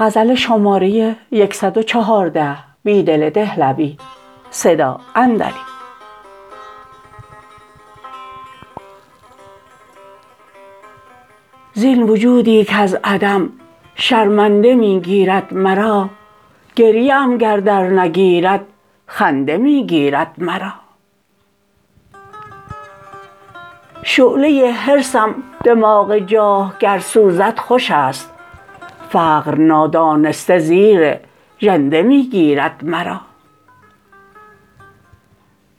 غزل شماره 114 بیدل دهلوی. صدا اندریم. زین وجودی که از عدم شرمنده میگیرد مرا، گریم گر در نگیرد خنده میگیرد مرا. شعله حرصم دماغ جاه گر سوزد خوش است، فقر نادانسته زیر ژنده میگیرد مرا.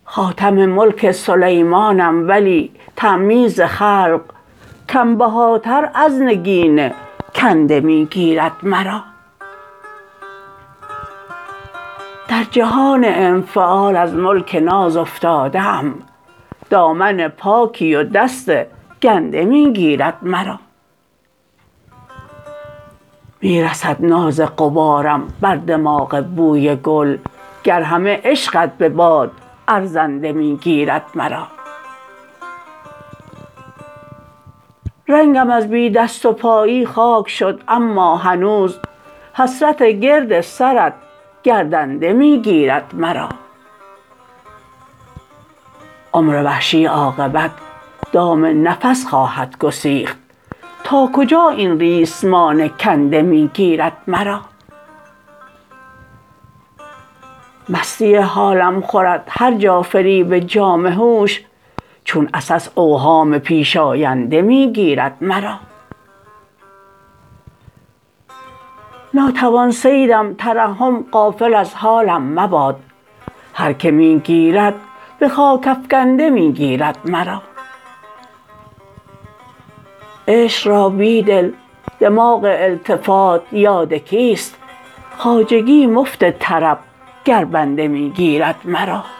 خاتم ملک سلیمانم ولی تمییز خلق کم بهاتر از نگین کنده میگیرد مرا. در جهان انفعال از ملک ناز افتاده ام، دامن پاکی و دست گنده میگیرد مرا. میرسد ناز غبارم بر دماغ بوی گل، گر همه عشقت به باد ارزنده میگیرد مرا. رنگم از بی دست و پایی خاک شد، اما هنوز حسرت گرد سرت گردنده میگیرد مرا. عمر وحشی عاقبت دام نفس خواهد گسیخت، تا کجا این ریسمان کنده میگیرد مرا. مستی حالم خورد هر جا فریب جام هوش، چون عسس اوهام پیش آینده میگیرد مرا. ناتوان صیدم ترحم غافل از حالم مباد، هر که میگیرد به خاک افکنده میگیرد مرا. عشق را بیدل دماغ التفات یاد کیست، خواجگی مفت طرب گر بنده میگیرد مرا.